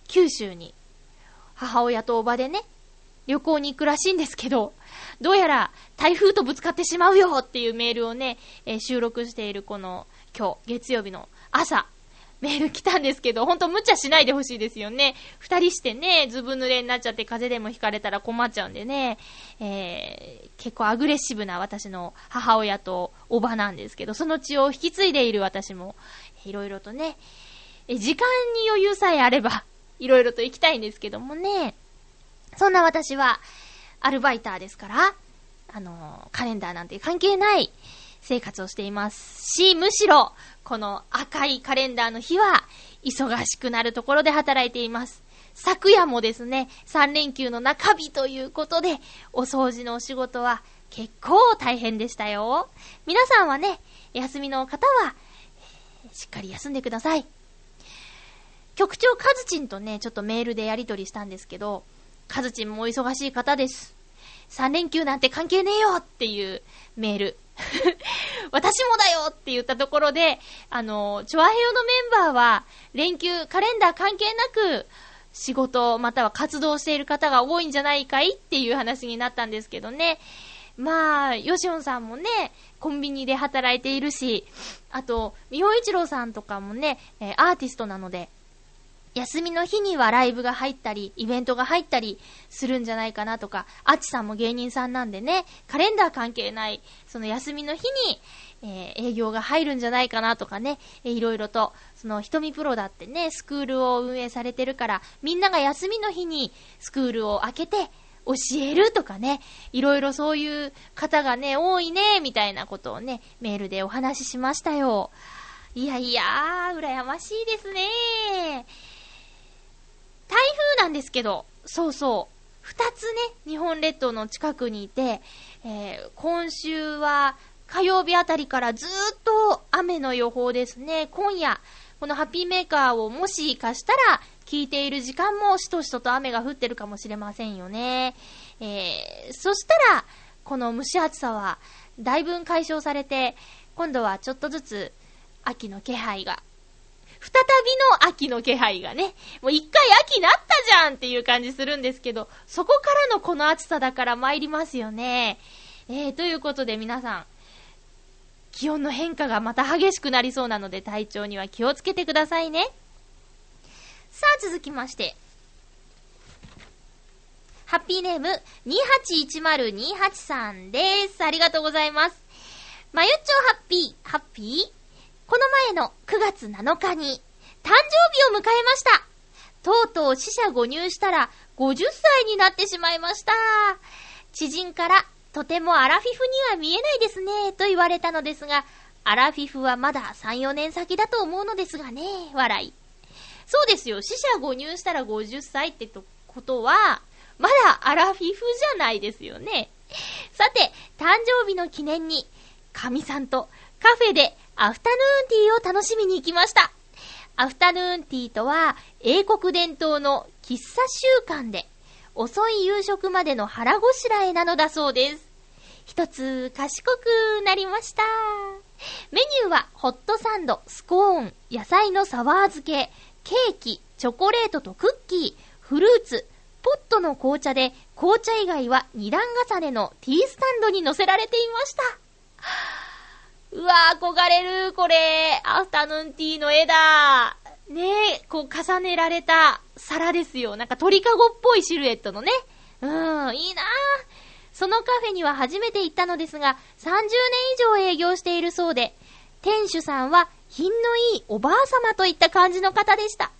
九州に母親とおばでね、旅行に行くらしいんですけど、どうやら台風とぶつかってしまうよっていうメールをね、収録しているこの今日月曜日の朝メール来たんですけど、ほんと無茶しないでほしいですよね。二人してね、ずぶ濡れになっちゃって風邪でもひかれたら困っちゃうんでね、結構アグレッシブな私の母親とおばなんですけど、その血を引き継いでいる私もいろいろとね、時間に余裕さえあればいろいろと行きたいんですけどもね。そんな私はアルバイターですから、カレンダーなんて関係ない生活をしていますし、むしろこの赤いカレンダーの日は忙しくなるところで働いています。昨夜もですね、3連休の中日ということでお掃除のお仕事は結構大変でしたよ。皆さんはね、休みの方はしっかり休んでください。局長カズチンとね、ちょっとメールでやり取りしたんですけど、カズチンもお忙しい方です。3連休なんて関係ねえよっていうメール私もだよって言ったところで、チョアヘヨのメンバーは連休カレンダー関係なく仕事または活動している方が多いんじゃないかいっていう話になったんですけどね。まあヨシオンさんもね、コンビニで働いているし、あとミホイチローさんとかもね、アーティストなので休みの日にはライブが入ったりイベントが入ったりするんじゃないかなとか、あっちさんも芸人さんなんでね、カレンダー関係ないその休みの日に、営業が入るんじゃないかなとかね、いろいろとそのひとみプロだってね、スクールを運営されてるから、みんなが休みの日にスクールを開けて教えるとかね、いろいろそういう方がね多いねみたいなことをね、メールでお話ししましたよ。いやいやー、羨ましいですね。台風なんですけど、そうそう、二つね、日本列島の近くにいて、今週は火曜日あたりからずーっと雨の予報ですね。今夜、このハッピーメーカーをもしかしたら聞いている時間もしとしとと雨が降ってるかもしれませんよね。そしたら、この蒸し暑さはだいぶん解消されて、今度はちょっとずつ秋の気配が、再びの秋の気配がね、もう一回秋になったじゃんっていう感じするんですけど、そこからのこの暑さだから参りますよね。ということで皆さん、気温の変化がまた激しくなりそうなので体調には気をつけてくださいね。さあ続きまして、ハッピーネーム281028さんです。ありがとうございます。まゆっちょハッピーハッピー、この前の9月7日に誕生日を迎えました。とうとう四捨五入したら50歳になってしまいました。知人からとてもアラフィフには見えないですねと言われたのですが、アラフィフはまだ 3,4 年先だと思うのですがね、笑い。そうですよ、四捨五入したら50歳ってことはまだアラフィフじゃないですよね。さて、誕生日の記念に神さんとカフェでアフタヌーンティーを楽しみに行きました。アフタヌーンティーとは英国伝統の喫茶習慣で、遅い夕食までの腹ごしらえなのだそうです。一つ賢くなりました。メニューはホットサンド、スコーン、野菜のサワー漬け、ケーキ、チョコレートとクッキー、フルーツ、ポットの紅茶で、紅茶以外は2段重ねのティースタンドに乗せられていました。うわー、憧れる。これアフタヌーンティーの絵だね。え、こう重ねられた皿ですよ。なんか鳥かごっぽいシルエットのね、うん、いいなー。そのカフェには初めて行ったのですが、30年以上営業しているそうで、店主さんは品のいいおばあ様といった感じの方でした。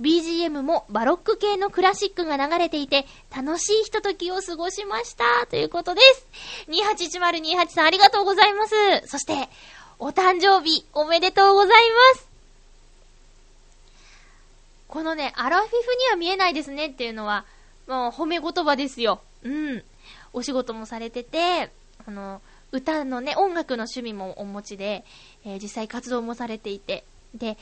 BGM もバロック系のクラシックが流れていて、楽しいひとときを過ごしましたということです。281028さん、ありがとうございます。そしてお誕生日おめでとうございます。このね、アラフィフには見えないですねっていうのはもう褒め言葉ですよ。うん、お仕事もされてて、歌のね、音楽の趣味もお持ちで、実際活動もされていて、で、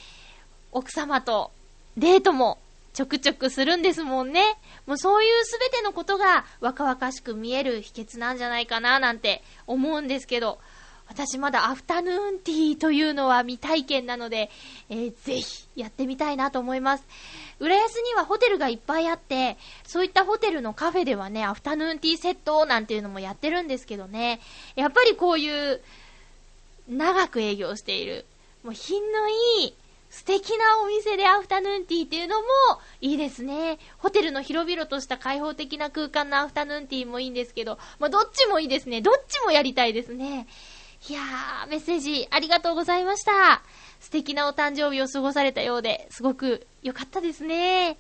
奥様とデートもちょくちょくするんですもんね。もうそういうすべてのことが若々しく見える秘訣なんじゃないかななんて思うんですけど、私まだアフタヌーンティーというのは未体験なので、ぜひやってみたいなと思います。浦安にはホテルがいっぱいあって、そういったホテルのカフェではね、アフタヌーンティーセットなんていうのもやってるんですけどね、やっぱりこういう長く営業している、もう品のいい素敵なお店でアフタヌーンティーっていうのもいいですね。ホテルの広々とした開放的な空間のアフタヌーンティーもいいんですけど、まあ、どっちもいいですね。どっちもやりたいですね。いやー、メッセージありがとうございました。素敵なお誕生日を過ごされたようで、すごく良かったですね。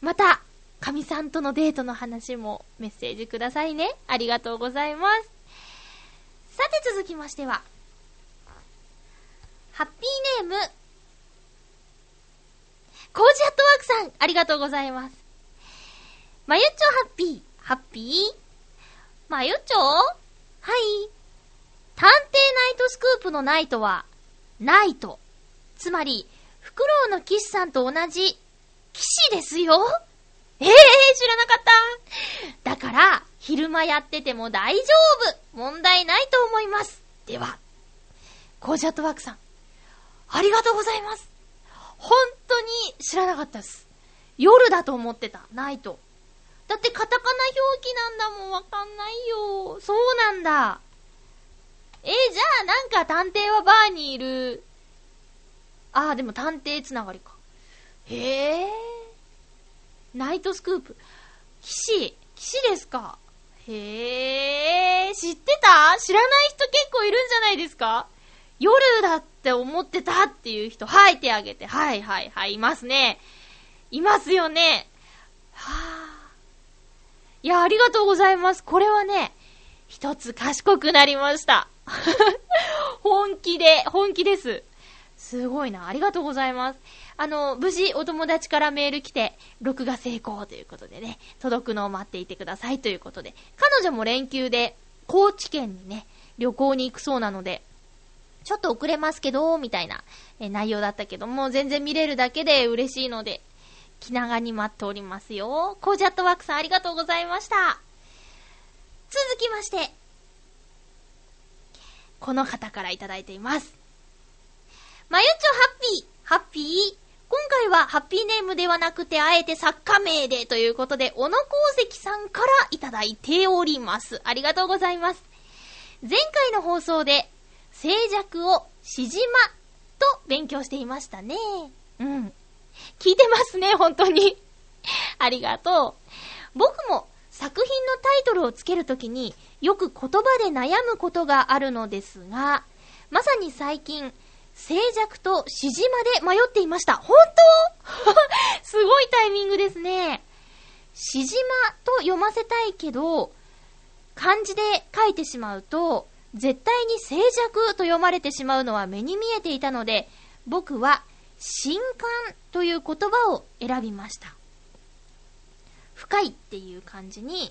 また神さんとのデートの話もメッセージくださいね。ありがとうございます。さて続きましては、ハッピーネームコージアットワークさん、ありがとうございます。まゆっちょハッピーハッピーまゆっちょ、はい、探偵ナイトスクープのナイトはナイト、つまりフクロウの騎士さんと同じ騎士ですよ。知らなかった。だから昼間やってても大丈夫、問題ないと思います。ではコージャットワークさん、ありがとうございます。本当に知らなかったです。夜だと思ってた、ナイトだってカタカナ表記なんだもん、わかんないよ。そうなんだ。じゃあなんか探偵はバーにいる。でも探偵つながりか。ナイトスクープ。騎士ですか。知ってた？知らない人結構いるんじゃないですか？夜だって思ってたっていう人、はい、手あげて。はい、いますね。いますよね。いや、ありがとうございます。これはね、一つ賢くなりました。本気です。すごいな。ありがとうございます。無事お友達からメール来て、録画成功ということでね、届くのを待っていてくださいということで、彼女も連休で高知県にね、旅行に行くそうなので、ちょっと遅れますけど、みたいな内容だったけども、全然見れるだけで嬉しいので、気長に待っておりますよ。コージャットワークさん、ありがとうございました。続きまして、この方からいただいています。まゆっちょハッピーハッピー、今回はハッピーネームではなくて、あえて作家名でということで、小野光石さんからいただいております。ありがとうございます。前回の放送で静寂をしじまと勉強していましたね。聞いてますね、本当に。ありがとう。僕も作品のタイトルをつけるときによく言葉で悩むことがあるのですが、まさに最近静寂としじまで迷っていました。本当？すごいタイミングですね。しじまと読ませたいけど、漢字で書いてしまうと絶対に静寂と読まれてしまうのは目に見えていたので、僕は深観という言葉を選びました。深いっていう感じに、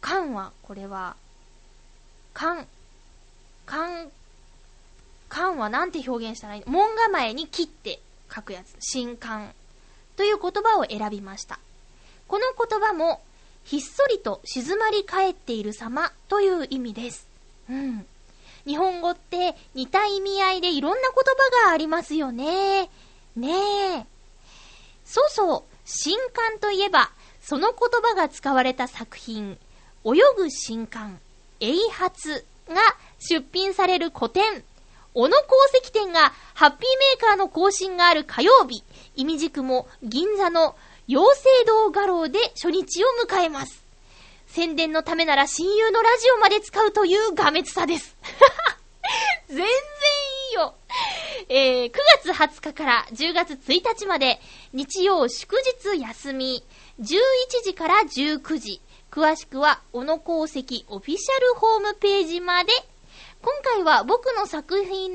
感は、これは感はなんて表現したらいいの？門構えに切って書くやつ、深感という言葉を選びました。この言葉もひっそりと静まり返っている様という意味です。日本語って似た意味合いでいろんな言葉がありますよね。そう、深観といえば、その言葉が使われた作品、泳ぐ深観、永発が出品される個展、小野鉱石展がハッピーメーカーの更新がある火曜日、いみじくも銀座の養成堂画廊で初日を迎えます。宣伝のためなら親友のラジオまで使うというがめつさです。全然いいよ。9月20日から10月1日まで、日曜祝日休み、11時から19時。詳しくは、小野鉱石オフィシャルホームページまで。今回は僕の制作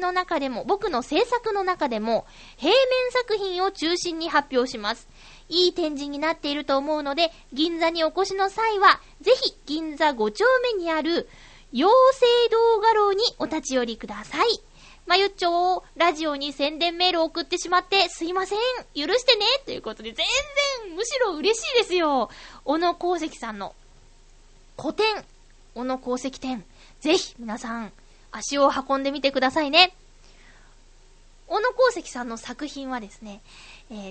の中でも、平面作品を中心に発表します。いい展示になっていると思うので、銀座にお越しの際は、ぜひ銀座5丁目にある養成堂画廊にお立ち寄りください。まゆっちょをラジオに宣伝メールを送ってしまってすいません、許してねということで、全然むしろ嬉しいですよ。小野功石さんの個展、小野功石展、ぜひ皆さん足を運んでみてくださいね。小野功石さんの作品はですね、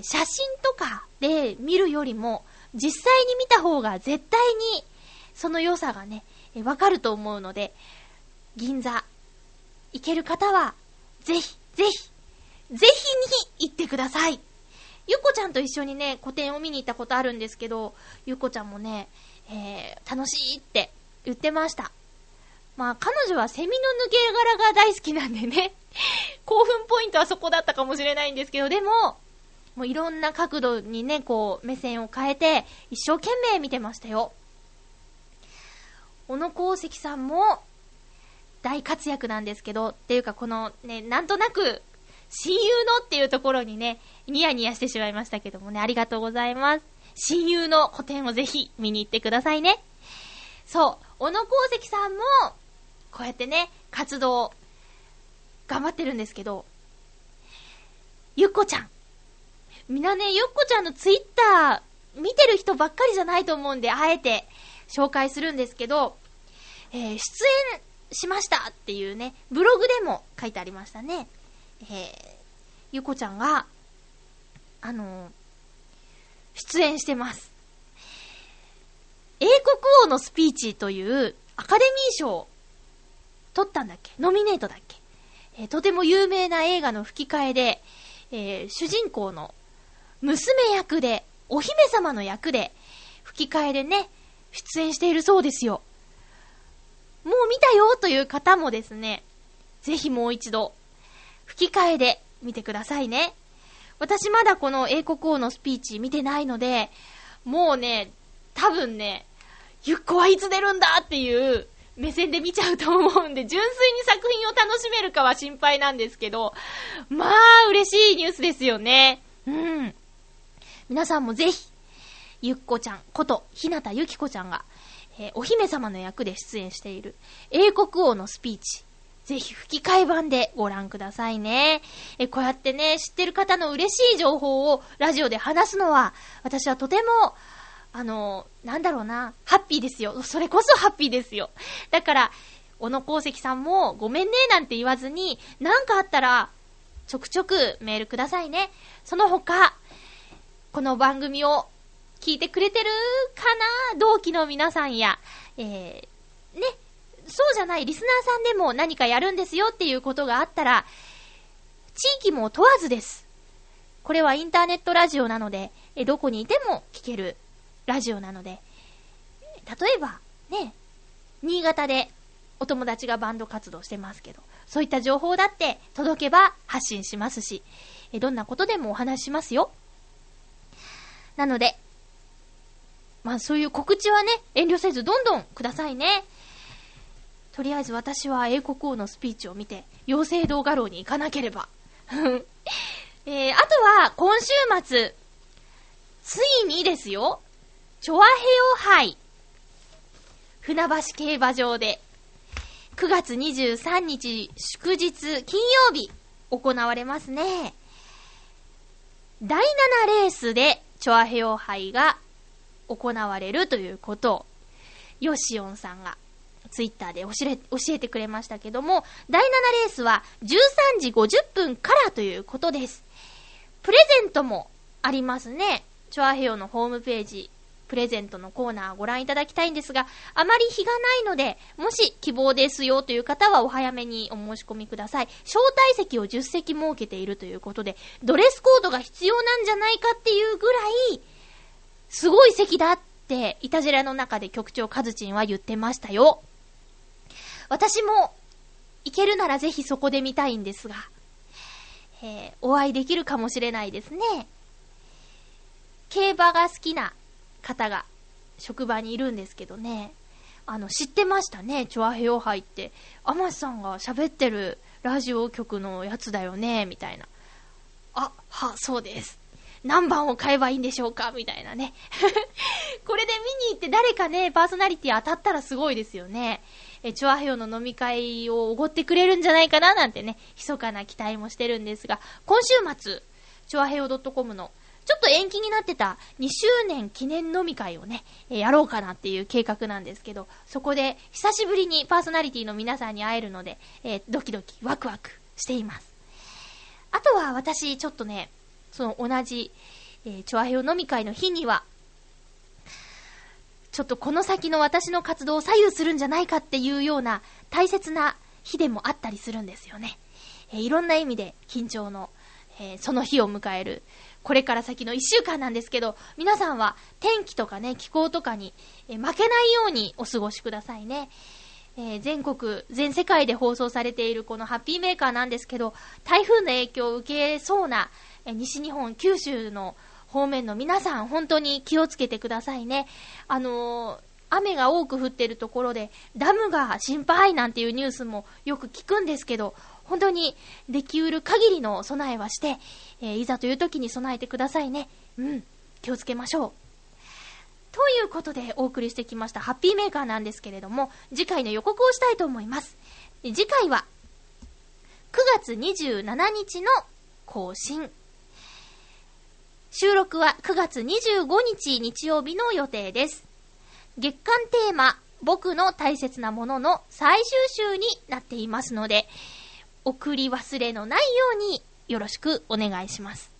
写真とかで見るよりも実際に見た方が絶対にその良さがね、わかると思うので、銀座行ける方はぜひぜひぜひに行ってください。ゆっこちゃんと一緒にね、個展を見に行ったことあるんですけど、ゆっこちゃんもね、楽しいって言ってました。まあ彼女はセミの抜け殻が大好きなんでね興奮ポイントはそこだったかもしれないんですけど、でももういろんな角度にね、こう目線を変えて一生懸命見てましたよ。小野功石さんも大活躍なんですけど、っていうかこのね、なんとなく親友のっていうところにね、ニヤニヤしてしまいましたけどもね、ありがとうございます。親友の個展をぜひ見に行ってくださいね。そう、小野功石さんもこうやってね、活動頑張ってるんですけど、ゆっこちゃん、みんなね、ゆっこちゃんのツイッター見てる人ばっかりじゃないと思うんで、あえて紹介するんですけど、出演しましたっていうね、ブログでも書いてありましたね。ゆっこちゃんが出演してます。英国王のスピーチというアカデミー賞を取ったんだっけ、ノミネートだっけ、とても有名な映画の吹き替えで、主人公の娘役で、お姫様の役で吹き替えでね、出演しているそうですよ。もう見たよという方もですね、ぜひもう一度吹き替えで見てくださいね。私まだこの英国王のスピーチ見てないので、もうね、多分ね、ゆっこはいつ出るんだっていう目線で見ちゃうと思うんで、純粋に作品を楽しめるかは心配なんですけど、まあ嬉しいニュースですよね。うん。皆さんもぜひゆっこちゃんこと日向ゆきこちゃんが、お姫様の役で出演している英国王のスピーチ、ぜひ吹き替え版でご覧くださいね。こうやってね、知ってる方の嬉しい情報をラジオで話すのは、私はとてもなんだろうな、ハッピーですよ。それこそハッピーですよ。だから、小野功石さんもごめんねなんて言わずに、なんかあったら、ちょくちょくメールくださいね。その他、この番組を聞いてくれてるかな、同期の皆さんや、ね、そうじゃないリスナーさんでも何かやるんですよっていうことがあったら、地域も問わずです。これはインターネットラジオなので、どこにいても聞けるラジオなので、例えばね、新潟でお友達がバンド活動してますけど、そういった情報だって届けば発信しますし、どんなことでもお話しますよ。なので、まあそういう告知はね、遠慮せずどんどんくださいね。とりあえず私は英国王のスピーチを見て養成堂画廊に行かなければあとは今週末、ついにですよ、チョアヘオ杯、船橋競馬場で9月23日祝日金曜日行われますね。第7レースでチョアヘオ杯が行われるということをヨシオンさんがツイッターで教えてくれましたけども、第7レースは13時50分からということです。プレゼントもありますね。チョアヘオのホームページ、プレゼントのコーナーをご覧いただきたいんですが、あまり日がないので、もし希望ですよという方はお早めにお申し込みください。招待席を10席設けているということで、ドレスコードが必要なんじゃないかっていうぐらいすごい席だってイタジェラの中で局長カズチンは言ってましたよ。私も行けるならぜひそこで見たいんですが、お会いできるかもしれないですね。競馬が好きな方が職場にいるんですけどね、知ってましたね。チョアヘオ杯ってアマシさんが喋ってるラジオ局のやつだよねみたいな。あ、は、そうです。何番を買えばいいんでしょうかみたいなねこれで見に行って誰かね、パーソナリティ当たったらすごいですよね。チョアヘヨの飲み会をおごってくれるんじゃないかななんてね、密かな期待もしてるんですが、今週末チョアヘヨ .com のちょっと延期になってた2周年記念飲み会をね、やろうかなっていう計画なんですけど、そこで久しぶりにパーソナリティの皆さんに会えるので、ドキドキワクワクしています。あとは私ちょっとね、その同じ、チョアヘヨ飲み会の日にはちょっとこの先の私の活動を左右するんじゃないかっていうような大切な日でもあったりするんですよね。いろんな意味で緊張の、その日を迎えるこれから先の1週間なんですけど、皆さんは天気とかね、気候とかに、負けないようにお過ごしくださいね。全国全世界で放送されているこのハッピーメーカーなんですけど、台風の影響を受けそうな、西日本九州の方面の皆さん、本当に気をつけてくださいね。雨が多く降っているところでダムが心配なんていうニュースもよく聞くんですけど、本当にできうる限りの備えはして、いざという時に備えてくださいね。うん、気をつけましょう。ということでお送りしてきましたハッピーメーカーなんですけれども、次回の予告をしたいと思います。次回は9月27日の更新、収録は9月25日日曜日の予定です。月間テーマ、僕の大切なものの最終週になっていますので、送り忘れのないようによろしくお願いします。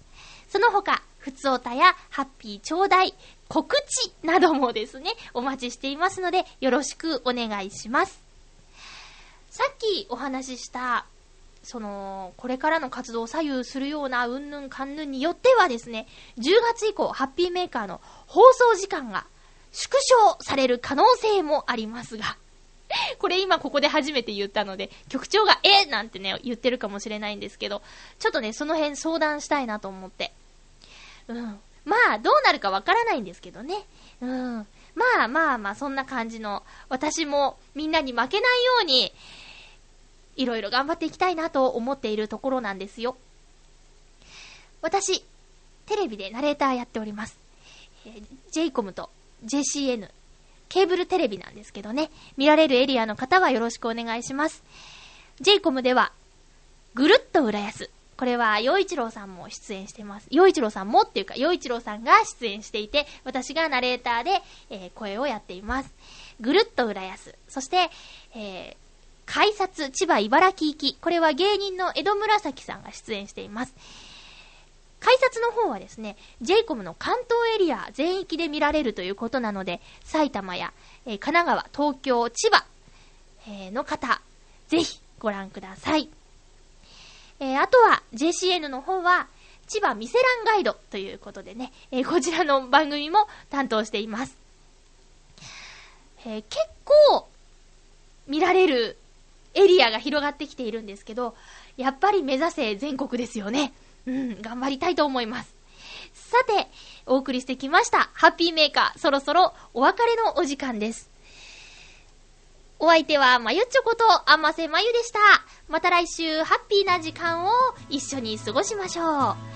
その他、ふつおたやハッピーちょうだい、告知などもですね、お待ちしていますのでよろしくお願いします。さっきお話ししたこれからの活動を左右するようなうんぬんかんぬんによってはですね、10月以降ハッピーメーカーの放送時間が縮小される可能性もありますが、これ今ここで初めて言ったので局長がなんてね言ってるかもしれないんですけど、ちょっとねその辺相談したいなと思って、まあどうなるかわからないんですけどね、まあそんな感じの、私もみんなに負けないようにいろいろ頑張っていきたいなと思っているところなんですよ。私テレビでナレーターやっております。JCOM と JCN、ケーブルテレビなんですけどね、見られるエリアの方はよろしくお願いします。 JCOM ではぐるっと浦安、これは陽一郎さんも出演してます。陽一郎さんもっていうか、陽一郎さんが出演していて、私がナレーターで、声をやっています。ぐるっと浦安、そして、改札千葉茨城行き、これは芸人の江戸紫さんが出演しています。改札の方はですね、JCOM の関東エリア全域で見られるということなので、埼玉や、神奈川、東京、千葉、の方、ぜひご覧ください。あとは JCN の方は、千葉ミセランガイドということでね、こちらの番組も担当しています。結構見られるエリアが広がってきているんですけど、やっぱり目指せ全国ですよね。頑張りたいと思います。さて、お送りしてきましたハッピーメーカー、そろそろお別れのお時間です。お相手はまゆっちょことあませまゆでした。また来週ハッピーな時間を一緒に過ごしましょう。